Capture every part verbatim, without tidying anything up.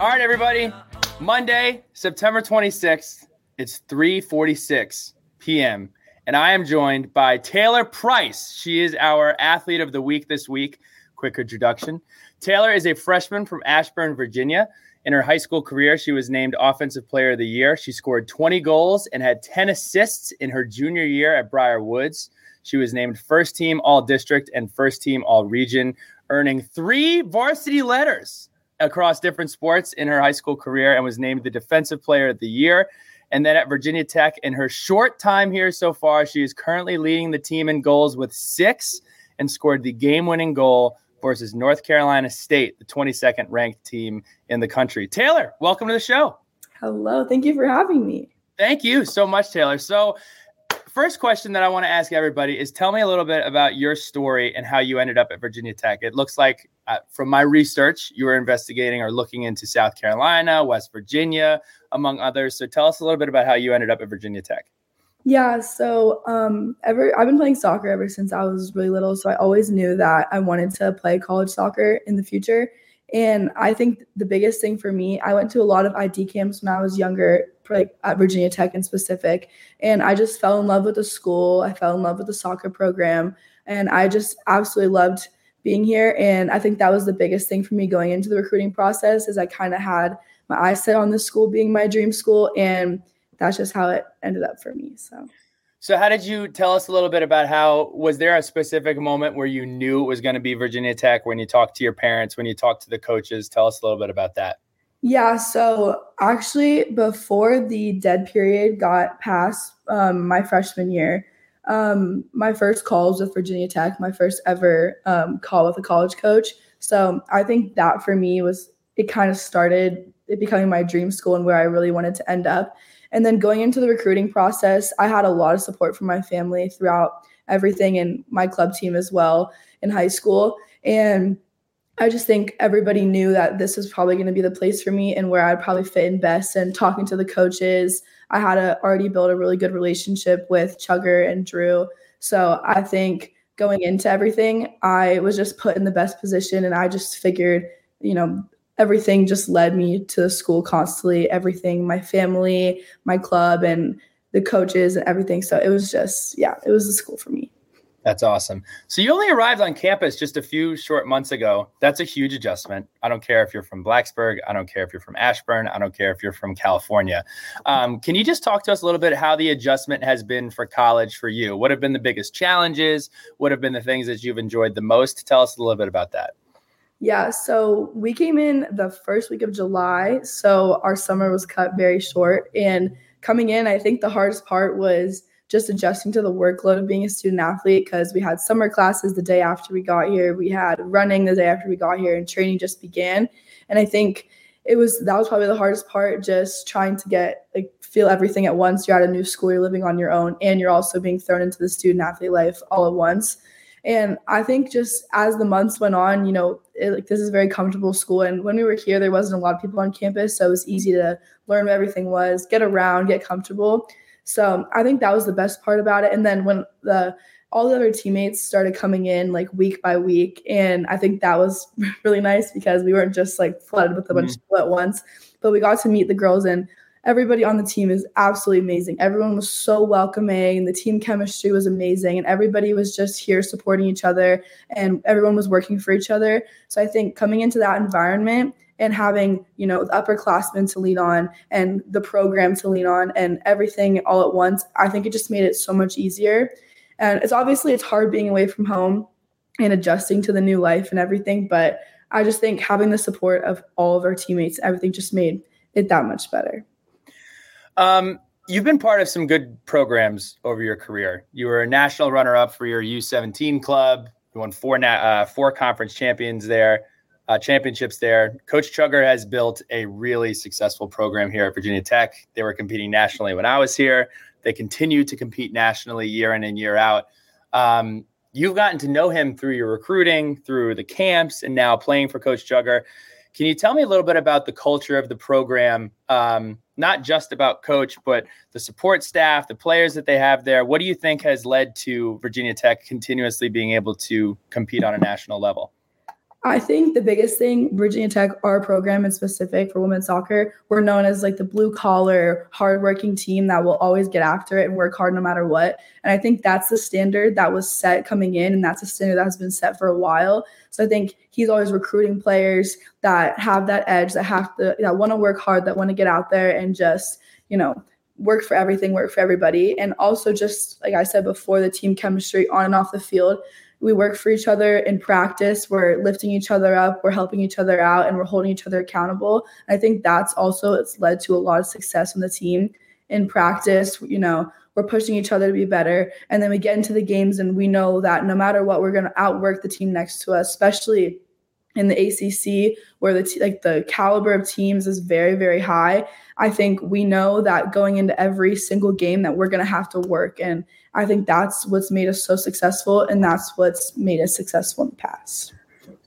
All right, everybody. Monday, September twenty-sixth. It's three forty-six p.m. and I am joined by Taylor Price. She is our athlete of the week this week. Quick introduction. Taylor is a freshman from Ashburn, Virginia. In her high school career, she was named Offensive Player of the Year. She scored twenty goals and had ten assists in her junior year at Briar Woods. She was named First Team All-District and First Team All-Region, earning three varsity letters across different sports in her high school career, and was named the Defensive Player of the Year. And then at Virginia Tech, in her short time here so far, she is currently leading the team in goals with six and scored the game-winning goal versus North Carolina State, the twenty-second ranked team in the country. Taylor, welcome to the show. Hello. Thank you for having me. Thank you so much, Taylor. So first question that I want to ask everybody is, tell me a little bit about your story and how you ended up at Virginia Tech. It looks like uh, from my research, you were investigating or looking into South Carolina, West Virginia, among others. So tell us a little bit about how you ended up at Virginia Tech. Yeah, so um, ever I've been playing soccer ever since I was really little, so I always knew that I wanted to play college soccer in the future. And I think the biggest thing for me, I went to a lot of I D camps when I was younger, like at Virginia Tech in specific, and I just fell in love with the school. I fell in love with the soccer program, and I just absolutely loved being here. And I think that was the biggest thing for me going into the recruiting process, is I kind of had my eyes set on this school being my dream school, and that's just how it ended up for me. So, so how did you tell us a little bit about how, was there a specific moment where you knew it was going to be Virginia Tech, when you talked to your parents, when you talked to the coaches? Tell us a little bit about that. Yeah. So actually, before the dead period got past um, my freshman year, um, my first call was with Virginia Tech, my first ever um, call with a college coach. So I think that for me was, it kind of started it becoming my dream school and where I really wanted to end up. And then going into the recruiting process, I had a lot of support from my family throughout everything, and my club team as well in high school. And I just think everybody knew that this was probably going to be the place for me and where I'd probably fit in best. And talking to the coaches, I had a, already built a really good relationship with Chugger and Drew. So I think going into everything, I was just put in the best position, and I just figured, you know, everything just led me to the school constantly, everything, my family, my club, and the coaches and everything. So it was just, yeah, it was the school for me. That's awesome. So you only arrived on campus just a few short months ago. That's a huge adjustment. I don't care if you're from Blacksburg. I don't care if you're from Ashburn. I don't care if you're from California. Um, can you just talk to us a little bit how the adjustment has been for college for you? What have been the biggest challenges? What have been the things that you've enjoyed the most? Tell us a little bit about that. Yeah, so we came in the first week of July, so our summer was cut very short. And coming in, I think the hardest part was just adjusting to the workload of being a student athlete, because we had summer classes the day after we got here, we had running the day after we got here, and training just began. And I think it was that was probably the hardest part, just trying to get like feel everything at once. You're at a new school, you're living on your own, and you're also being thrown into the student athlete life all at once. And I think just as the months went on, you know, it, like this is a very comfortable school. And when we were here, there wasn't a lot of people on campus, so it was easy to learn what everything was, get around, get comfortable. So I think that was the best part about it. And then when the all the other teammates started coming in like week by week, and I think that was really nice, because we weren't just like flooded with a bunch mm-hmm. of people at once, but we got to meet the girls, and everybody on the team is absolutely amazing. Everyone was so welcoming, and the team chemistry was amazing, and everybody was just here supporting each other, and everyone was working for each other. So I think coming into that environment and having, you know, the upperclassmen to lean on and the program to lean on and everything all at once, I think it just made it so much easier. And it's obviously it's hard being away from home and adjusting to the new life and everything, but I just think having the support of all of our teammates, everything just made it that much better. Um, you've been part of some good programs over your career. You were a national runner-up for your U seventeen club. You won four na- uh, four conference champions there, uh, championships there. Coach Chugger has built a really successful program here at Virginia Tech. They were competing nationally when I was here. They continue to compete nationally year in and year out. Um, you've gotten to know him through your recruiting, through the camps, and now playing for Coach Chugger. Can you tell me a little bit about the culture of the program, um, not just about coach, but the support staff, the players that they have there? What do you think has led to Virginia Tech continuously being able to compete on a national level? I think the biggest thing, Virginia Tech, our program in specific for women's soccer, we're known as like the blue collar, hardworking team that will always get after it and work hard no matter what. And I think that's the standard that was set coming in, and that's a standard that has been set for a while. So I think he's always recruiting players that have that edge, that have to, that want to work hard, that want to get out there and just, you know, work for everything, work for everybody. And also just like I said before, the team chemistry on and off the field. We work for each other in practice. We're lifting each other up. We're helping each other out, and we're holding each other accountable. And I think that's also, it's led to a lot of success on the team in practice. You know, we're pushing each other to be better. And then we get into the games and we know that no matter what, we're going to outwork the team next to us, especially in the A C C, where the t- like the caliber of teams is very, very high. I think we know that going into every single game that we're going to have to work. And I think that's what's made us so successful, and that's what's made us successful in the past.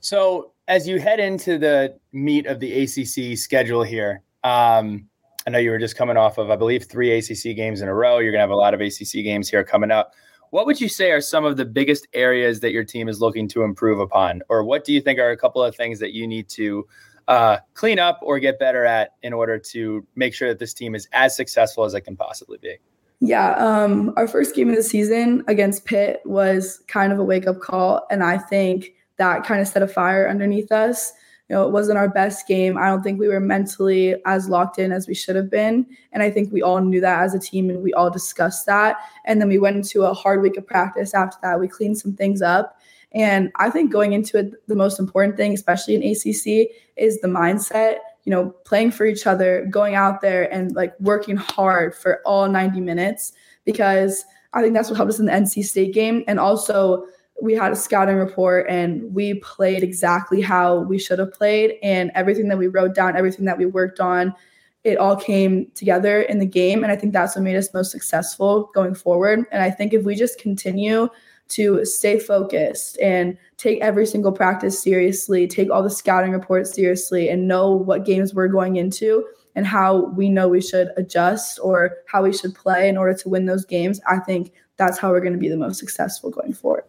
So as you head into the meat of the A C C schedule here, um, I know you were just coming off of, I believe, three A C C games in a row. You're going to have a lot of A C C games here coming up. What would you say are some of the biggest areas that your team is looking to improve upon? Or what do you think are a couple of things that you need to uh, clean up or get better at in order to make sure that this team is as successful as it can possibly be? Yeah, um, our first game of the season against Pitt was kind of a wake-up call, and I think that kind of set a fire underneath us. You know, it wasn't our best game. I don't think we were mentally as locked in as we should have been. And I think we all knew that as a team, and we all discussed that. And then we went into a hard week of practice after that. We cleaned some things up. And I think going into it, the most important thing, especially in A C C, is the mindset. You know, playing for each other, going out there and like working hard for all ninety minutes, because I think that's what helped us in the N C State game. And also, we had a scouting report and we played exactly how we should have played, and everything that we wrote down, everything that we worked on, it all came together in the game. And I think that's what made us most successful going forward. And I think if we just continue to stay focused and take every single practice seriously, take all the scouting reports seriously, and know what games we're going into and how we know we should adjust or how we should play in order to win those games, I think that's how we're going to be the most successful going forward.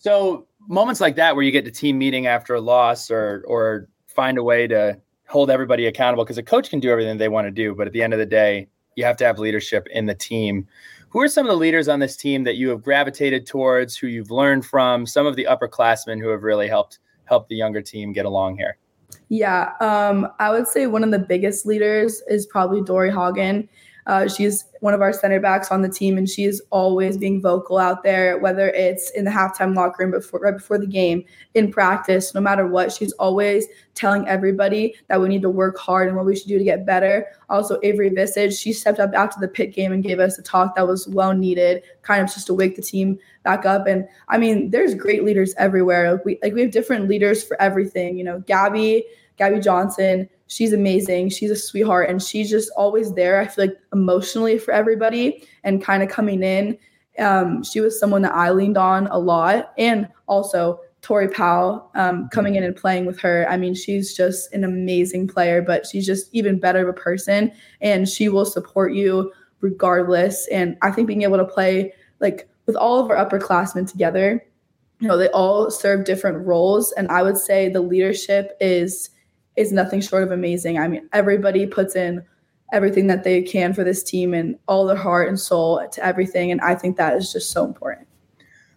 So moments like that where you get to team meeting after a loss, or or find a way to hold everybody accountable, because a coach can do everything they want to do, but at the end of the day, you have to have leadership in the team. Who are some of the leaders on this team that you have gravitated towards, who you've learned from, some of the upperclassmen who have really helped help the younger team get along here? Yeah, um, I would say one of the biggest leaders is probably Dory Hogan. Uh, she's one of our center backs on the team, and she's always being vocal out there, whether it's in the halftime locker room, before, right before the game, in practice, no matter what. She's always telling everybody that we need to work hard and what we should do to get better. Also, Avery Visage, she stepped up after the Pitt game and gave us a talk that was well needed, kind of just to wake the team back up. And I mean, there's great leaders everywhere. Like we, like we have different leaders for everything. You know, Gabby, Gabby Johnson, she's amazing. She's a sweetheart, and she's just always there, I feel like, emotionally for everybody and kind of coming in. Um, she was someone that I leaned on a lot. And also Tori Powell, um, coming in and playing with her. I mean, she's just an amazing player, but she's just even better of a person, and she will support you regardless. And I think being able to play like with all of our upperclassmen together, you know, they all serve different roles. And I would say the leadership is – is nothing short of amazing. I mean, everybody puts in everything that they can for this team and all their heart and soul to everything. And I think that is just so important.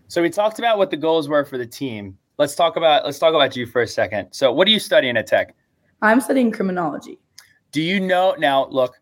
So we talked about what the goals were for the team. Let's talk about, let's talk about you for a second. So what are you studying at Tech? I'm studying criminology. Do you know, now look,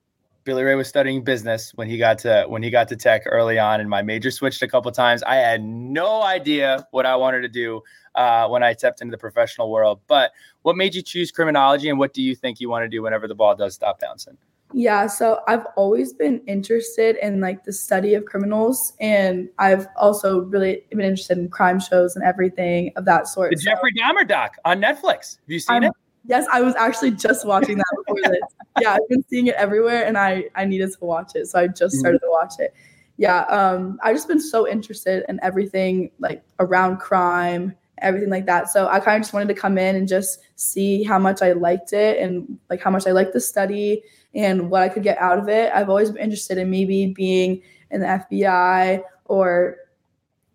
Billy Ray was studying business when he got to, when he got to Tech early on, and my major switched a couple of times. I had no idea what I wanted to do Uh, when I stepped into the professional world. But what made you choose criminology, and what do you think you want to do whenever the ball does stop bouncing? Yeah, so I've always been interested in like the study of criminals, and I've also really been interested in crime shows and everything of that sort. The so, Jeffrey Dahmer doc on Netflix. Have you seen um, it? Yes, I was actually just watching that before this. Yeah, I've been seeing it everywhere, and I, I needed to watch it, so I just started mm-hmm. to watch it. Yeah, um, I've just been so interested in everything like around crime, everything like that. So I kind of just wanted to come in and just see how much I liked it, and like how much I liked the study and what I could get out of it. I've always been interested in maybe being in the F B I, or,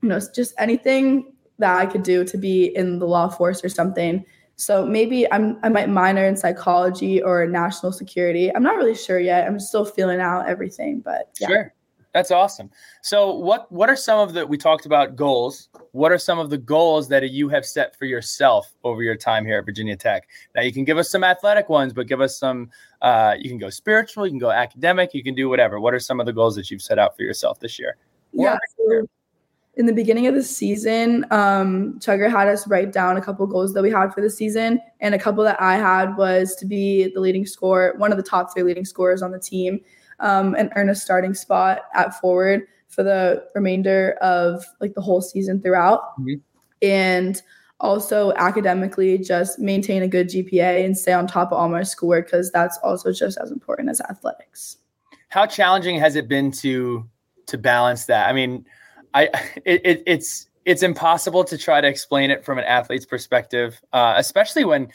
you know, just anything that I could do to be in the law force or something. So maybe I'm I might minor in psychology or national security. I'm not really sure yet. I'm still feeling out everything, but yeah. Sure. That's awesome. So what what are some of the, we talked about goals. What are some of the goals that you have set for yourself over your time here at Virginia Tech? Now you can give us some athletic ones, but give us some, uh, you can go spiritual, you can go academic, you can do whatever. What are some of the goals that you've set out for yourself this year? Yeah. So in the beginning of the season, um, Chugger had us write down a couple goals that we had for the season. And a couple that I had was to be the leading scorer, one of the top three leading scorers on the team. Um, and earn a starting spot at forward for the remainder of like the whole season throughout. Mm-hmm. And also academically just maintain a good G P A and stay on top of all my schoolwork, because that's also just as important as athletics. How challenging has it been to to balance that? I mean, I it, it, it's it's impossible to try to explain it from an athlete's perspective, uh, especially when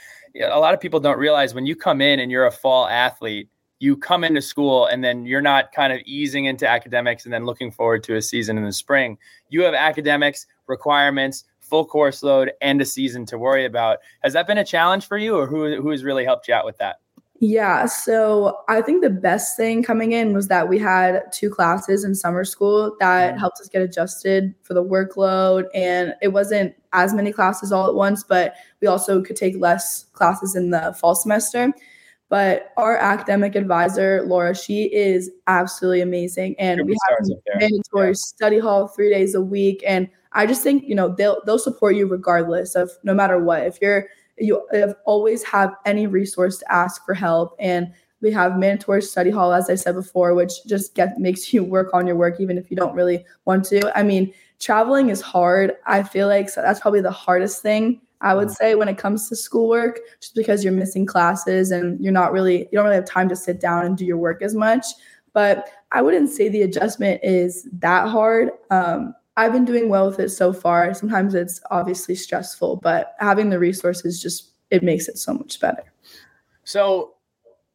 a lot of people don't realize when you come in and you're a fall athlete, you come into school and then you're not kind of easing into academics and then looking forward to a season in the spring. You have academics, requirements, full course load, and a season to worry about. Has that been a challenge for you, or who who has really helped you out with that? Yeah, so I think the best thing coming in was that we had two classes in summer school that mm-hmm. helped us get adjusted for the workload. And it wasn't as many classes all at once, but we also could take less classes in the fall semester. But our academic advisor, Laura, she is absolutely amazing. And we have mandatory yeah. study hall three days a week. And I just think, you know, they'll they'll support you regardless of no matter what. If you're you have always have any resource to ask for help. And we have mandatory study hall, as I said before, which just get, makes you work on your work, even if you don't really want to. I mean, traveling is hard. I feel like so that's probably the hardest thing I would say when it comes to schoolwork, just because you're missing classes and you're not really, you don't really have time to sit down and do your work as much. But I wouldn't say the adjustment is that hard. Um, I've been doing well with it so far. Sometimes it's obviously stressful, but having the resources just, it makes it so much better. So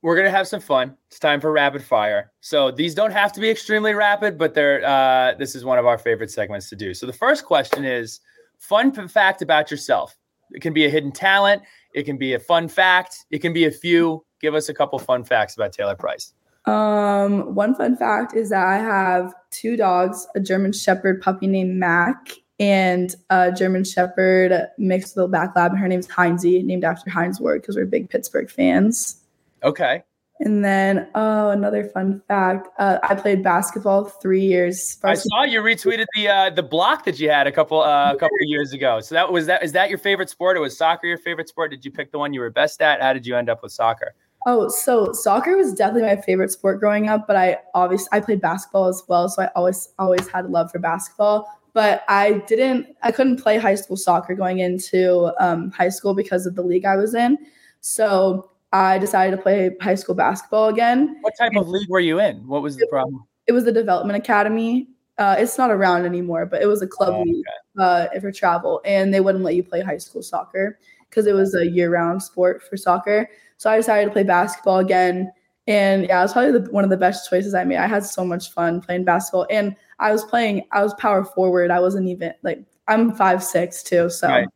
we're going to have some fun. It's time for rapid fire. So these don't have to be extremely rapid, but they're, uh, this is one of our favorite segments to do. So the first question is fun fact about yourself. It can be a hidden talent. It can be a fun fact. It can be a few. Give us a couple fun facts about Taylor Price. Um, one fun fact is that I have two dogs, a German Shepherd puppy named Mac and a German Shepherd mixed with a black lab. Her name's Heinzie, named after Heinz Ward, because we're big Pittsburgh fans. Okay. And then, oh, another fun fact. Uh, I played basketball three years. I saw you retweeted the uh, the block that you had a couple uh, a couple of years ago. So that was that. Is that your favorite sport? Or was soccer your favorite sport? Did you pick the one you were best at? How did you end up with soccer? Oh, so soccer was definitely my favorite sport growing up. But I obviously I played basketball as well. So I always always had a love for basketball. But I didn't. I couldn't play high school soccer going into um, high school because of the league I was in. So I decided to play high school basketball again. What type of league were you in? What was the problem? It was the Development Academy. Uh, it's not around anymore, but it was a club oh, league okay. uh, for travel. And they wouldn't let you play high school soccer because it was a year-round sport for soccer. So I decided to play basketball again. And, yeah, it was probably the, one of the best choices I made. I had so much fun playing basketball. And I was playing – I was power forward. I wasn't even – like, I'm five six too, so. Right.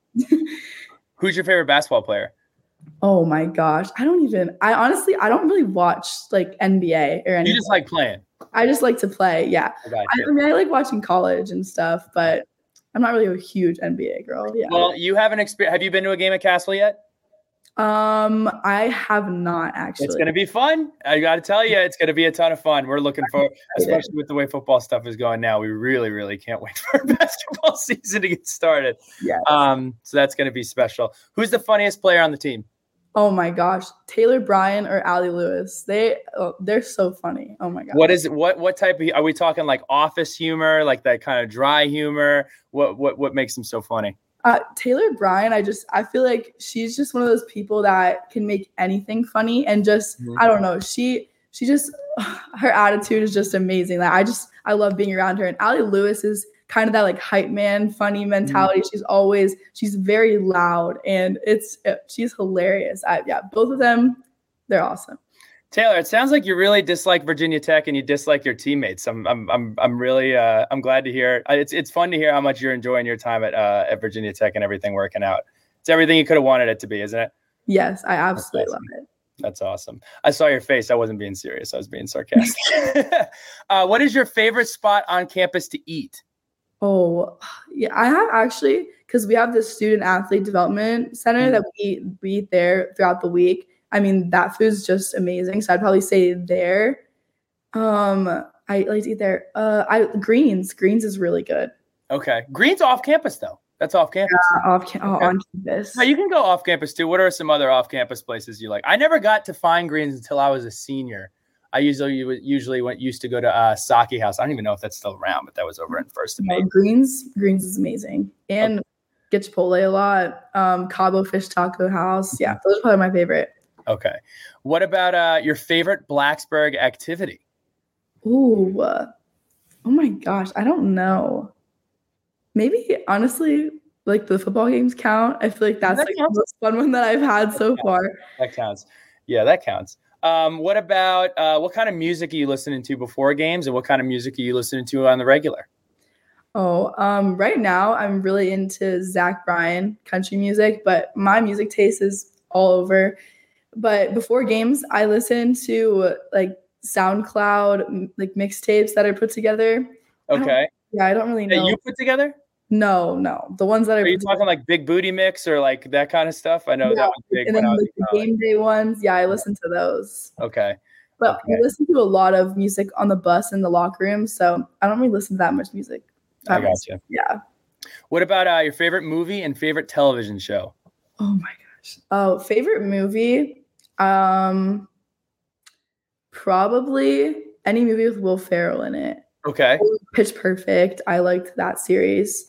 Who's your favorite basketball player? Oh my gosh. I don't even, I honestly, I don't really watch like N B A or anything. You just like playing. I just like to play. Yeah. I, I mean, I like watching college and stuff, but I'm not really a huge N B A girl. Yeah. Well, you haven't experienced, have you been to a game at Castle yet? Um, I have not actually. It's going to be fun. I got to tell you, it's going to be a ton of fun. We're looking forward, especially with the way football stuff is going now. We really, really can't wait for basketball season to get started. Yeah. Um, so that's going to be special. Who's the funniest player on the team? Oh my gosh, Taylor Bryan or Allie Lewis. They oh, they're so funny. Oh my god. What is what what type of are we talking like office humor, like that kind of dry humor? What what what makes them so funny? Uh, Taylor Bryan, I just I feel like she's just one of those people that can make anything funny and just mm-hmm. I don't know. She she just her attitude is just amazing. Like I just I love being around her. And Allie Lewis is kind of that like hype man, funny mentality. Mm. She's always, she's very loud and it's, she's hilarious. I, yeah, both of them, they're awesome. Taylor, it sounds like you really dislike Virginia Tech and you dislike your teammates. I'm, I'm, I'm, I'm really, uh, I'm glad to hear. It's, it's fun to hear how much you're enjoying your time at, uh, at Virginia Tech and everything working out. It's everything you could have wanted it to be, isn't it? Yes, I absolutely awesome. love it. That's awesome. I saw your face. I wasn't being serious. I was being sarcastic. uh, what is your favorite spot on campus to eat? Oh, yeah, I have actually, because we have this student athlete development center mm-hmm. that we eat, we eat there throughout the week. I mean, that food's just amazing. So I'd probably say there. Um, I like to eat there. Uh, I Greens. Greens is really good. Okay. Greens off campus, though. That's off campus. Yeah, off cam- okay. oh, on campus. No, you can go off campus, too. What are some other off campus places you like? I never got to find Greens until I was a senior. I usually usually went used to go to uh, Sake House. I don't even know if that's still around, but that was over in First and Main. Yeah, Greens, Greens is amazing. And okay. get Chipotle a lot. Um, Cabo Fish Taco House. Yeah, those are probably my favorite. Okay. What about uh, your favorite Blacksburg activity? Ooh. Uh, oh, my gosh. I don't know. Maybe, honestly, like the football games count. I feel like that's that like the most fun one that I've had that so counts. far. That counts. Yeah, that counts. Um, what about uh, what kind of music are you listening to before games, and what kind of music are you listening to on the regular? Oh, um, right now I'm really into Zach Bryan country music, but my music taste is all over. But before games, I listen to like SoundCloud, like mixtapes that I put together. Okay. I yeah, I don't really know. That you put together? No, no. The ones that are I Are you talking like Big Booty Mix or like that kind of stuff? I know yeah. that was big. And then when like the game day ones. Yeah, I listen to those. Okay. But okay. I listen to a lot of music on the bus in the locker room, so I don't really listen to that much music. I got you. Yeah. What about uh, your favorite movie and favorite television show? Oh, my gosh. Oh, favorite movie? Um, probably any movie with Will Ferrell in it. Okay. Pitch Perfect. I liked that series.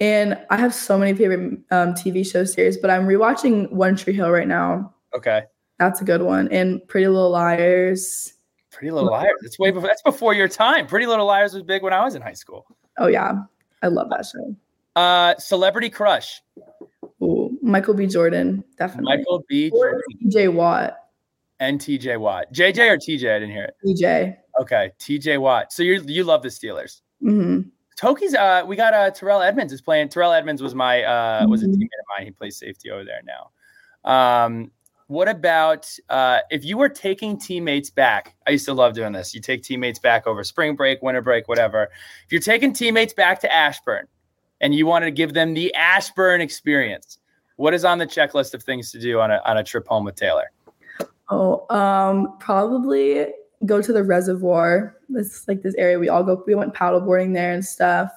And I have so many favorite um, T V show series, but I'm rewatching One Tree Hill right now. Okay. That's a good one. And Pretty Little Liars. Pretty Little Liars. That's way before, that's before your time. Pretty Little Liars was big when I was in high school. Oh, yeah. I love that show. Uh, celebrity crush. Ooh, Michael B. Jordan. Definitely. Michael B. Jordan. Or T J. Watt. And T J. Watt. J J or T J? I didn't hear it. T J. Okay, T J. Watt. So you you love the Steelers. Mm-hmm. Toki's. Uh, we got uh, Terrell Edmonds is playing. Terrell Edmonds was my uh, mm-hmm. was a teammate of mine. He plays safety over there now. Um, what about uh, if you were taking teammates back? I used to love doing this. You take teammates back over spring break, winter break, whatever. If you're taking teammates back to Ashburn, and you want to give them the Ashburn experience, what is on the checklist of things to do on a on a trip home with Taylor? Oh, um, probably. Go to the reservoir. It's like this area we all go. We went paddleboarding there and stuff.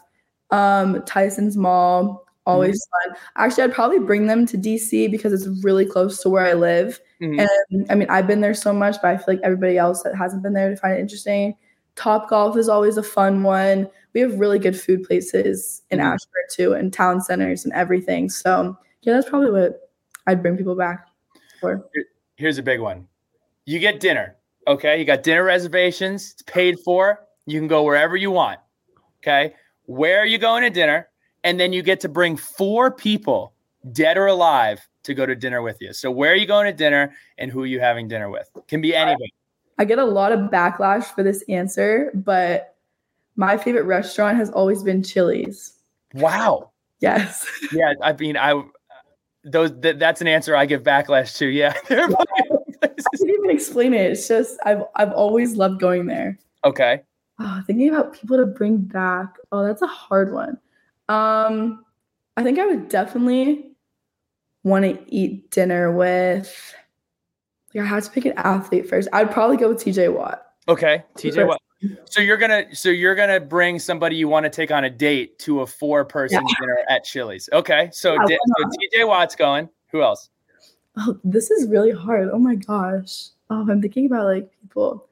Um, Tyson's Mall, always mm-hmm. fun. Actually, I'd probably bring them to D C because it's really close to where I live. Mm-hmm. And I mean, I've been there so much, but I feel like everybody else that hasn't been there to find it interesting. Topgolf is always a fun one. We have really good food places in mm-hmm. Ashburn too, and town centers and everything. So yeah, that's probably what I'd bring people back for. Here's a big one. You get dinner. Okay, you got dinner reservations. It's paid for. You can go wherever you want. Okay, where are you going to dinner? And then you get to bring four people, dead or alive, to go to dinner with you. So where are you going to dinner and who are you having dinner with? Can be anybody. I get a lot of backlash for this answer, but my favorite restaurant has always been Chili's. Wow. Yes. Yeah, I mean, I those th- that's an answer I give backlash to. Yeah. I can't even explain it. It's just I've I've always loved going there. Okay. Oh, thinking about people to bring back. Oh, that's a hard one. Um, I think I would definitely want to eat dinner with. Like, I have to pick an athlete first. I'd probably go with T J. Watt. Okay, T J. Watt. So you're gonna so you're gonna bring somebody you want to take on a date to a four person yeah. dinner at Chili's. Okay, so, yeah, di- so T J. Watt's going. Who else? Oh, this is really hard. Oh my gosh. Oh, I'm thinking about like people.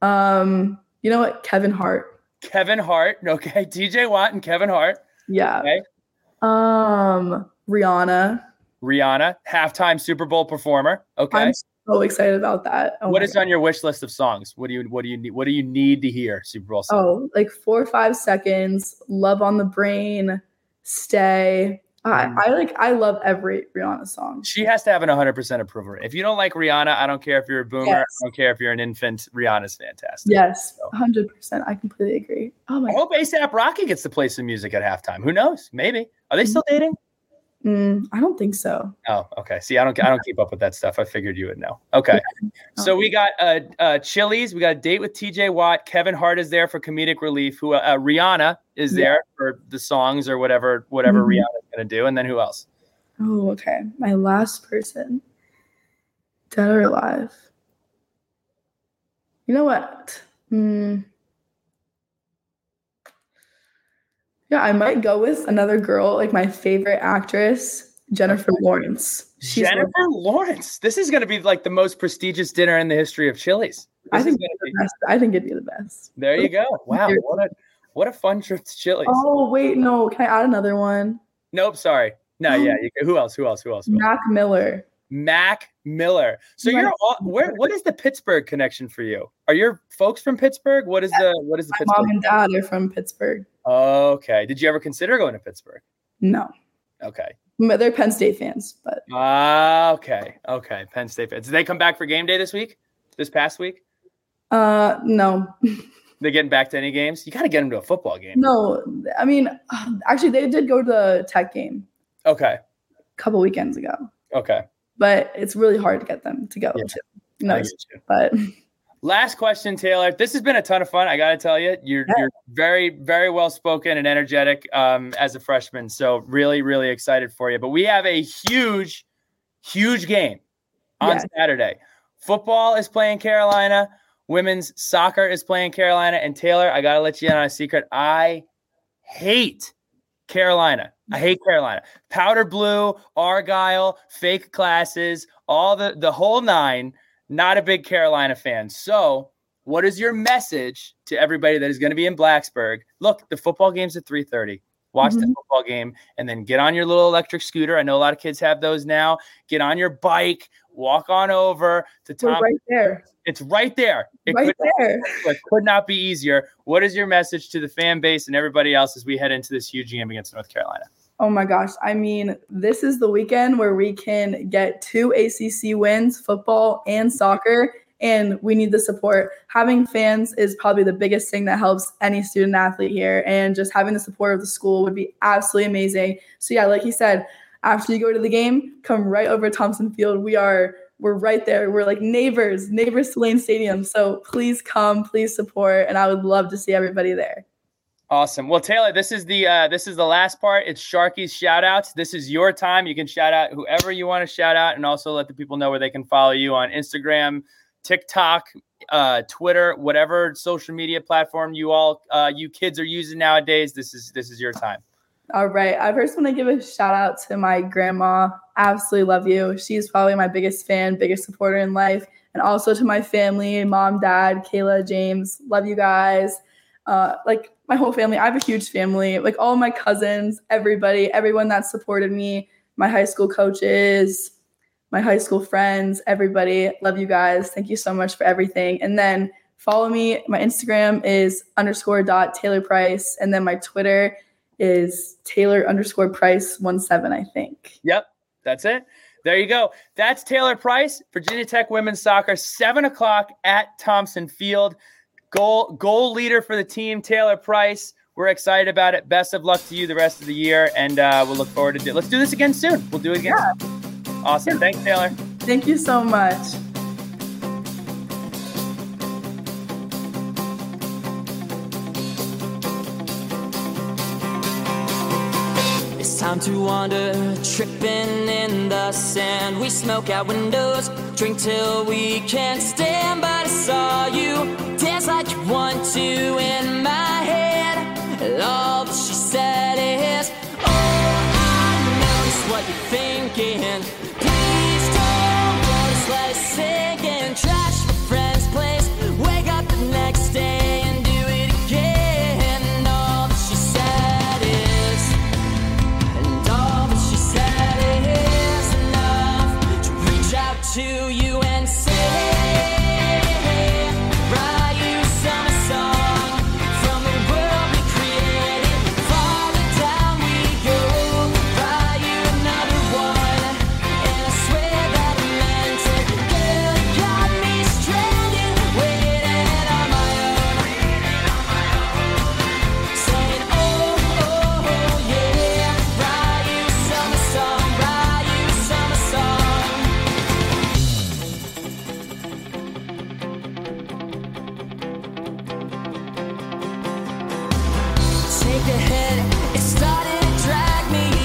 Um, you know what? Kevin Hart. Kevin Hart. Okay. T J. Watt and Kevin Hart. Yeah. Okay. Um, Rihanna. Rihanna, halftime Super Bowl performer. Okay. I'm so excited about that. Oh, what is God. on your wish list of songs? What do you what do you need? What do you need to hear? Super Bowl song? Oh, like Four or Five Seconds, Love on the Brain, Stay. I, I like, I love every Rihanna song. She has to have an one hundred percent approval. If you don't like Rihanna, I don't care if you're a boomer. Yes. I don't care if you're an infant. Rihanna's fantastic. Yes, so. one hundred percent. I completely agree. Oh my I God. hope A$AP Rocky gets to play some music at halftime. Who knows? Maybe. Are they still dating? Mm, I don't think so. Oh, okay. See, I don't, I don't keep up with that stuff. I figured you would know. Okay. Yeah. So we got uh, uh, Chili's. We got a date with T J. Watt. Kevin Hart is there for comedic relief. Who uh, Rihanna is yeah. there for the songs or whatever, whatever mm-hmm. Rihanna's going to do. And then who else? Oh, okay. My last person, dead or alive. You know what? Mm. Yeah, I might go with another girl, like my favorite actress, Jennifer Lawrence. She's Jennifer Lawrence. This is going to be like the most prestigious dinner in the history of Chili's. I think, be- I think it'd be the best. There you go. Wow. What a what a fun trip to Chili's. Oh, wait. No. Can I add another one? Nope. Sorry. No. Yeah. You, who else? Who else? Who else? Who else? Mac Miller. Mac Miller. So Mac you're all, where? What is the Pittsburgh connection for you? Are your folks from Pittsburgh? What is yeah. the What is the my Pittsburgh? Mom and dad are from Pittsburgh. Okay. Did you ever consider going to Pittsburgh? No. Okay. But they're Penn State fans, but. Ah, uh, okay. Okay. Penn State fans. Did they come back for game day this week? This past week? Uh, no. They're getting back to any games? You got to get them to a football game. No. I mean, actually, they did go to the Tech game. Okay. A couple weekends ago. Okay. But it's really hard to get them to go yeah. to. No, but. Last question, Taylor. This has been a ton of fun. I got to tell you, you're, yeah. you're very, very well-spoken and energetic um, as a freshman. So really, really excited for you. But we have a huge, huge game on yeah. Saturday. Football is playing Carolina. Women's soccer is playing Carolina. And Taylor, I got to let you in on a secret. I hate Carolina. I hate Carolina. Powder blue, Argyle, fake classes, all the, the whole nine. Not a big Carolina fan. So what is your message to everybody that is going to be in Blacksburg? Look, the football game's at three thirty. Watch mm-hmm. the football game and then get on your little electric scooter. I know a lot of kids have those now. Get on your bike. Walk on over to Thompson. Right there. It's right there. It right could, there. It could not be easier. What is your message to the fan base and everybody else as we head into this huge game against North Carolina? Oh, my gosh. I mean, this is the weekend where we can get two A C C wins, football and soccer, and we need the support. Having fans is probably the biggest thing that helps any student athlete here, and just having the support of the school would be absolutely amazing. So, yeah, like he said, after you go to the game, come right over to Thompson Field. We are we're right there. We're like neighbors, neighbors to Lane Stadium. So please come, please support, and I would love to see everybody there. Awesome. Well, Taylor, this is the uh, this is the last part. It's Sharky's shout outs. This is your time. You can shout out whoever you want to shout out, and also let the people know where they can follow you on Instagram, TikTok, uh, Twitter, whatever social media platform you all uh, you kids are using nowadays. This is this is your time. All right. I first want to give a shout out to my grandma. Absolutely love you. She's probably my biggest fan, biggest supporter in life, and also to my family, mom, dad, Kayla, James. Love you guys. Uh, like my whole family. I have a huge family, like all my cousins, everybody, everyone that supported me, my high school coaches, my high school friends, everybody. Love you guys. Thank you so much for everything. And then follow me. My Instagram is underscore dot Taylor Price. And then my Twitter is Taylor underscore Price one seven, I think. Yep. That's it. There you go. That's Taylor Price, Virginia Tech women's soccer, seven o'clock at Thompson Field. Goal goal leader for the team, Taylor Price. We're excited about it. Best of luck to you the rest of the year, and uh, we'll look forward to it. Let's do this again soon. We'll do it again. Yeah. Awesome. Yeah. Thanks, Taylor. Thank you so much. It's time to wander, tripping in the sand. We smoke out windows, drink till we can't stand. But I saw you dance like you want to in my head. And all that she said is, oh, I know just what you're thinking. Please don't go, just let it sink in. Trash your friend's place, wake up the next day. To you and say Shake your head, it started to drag me.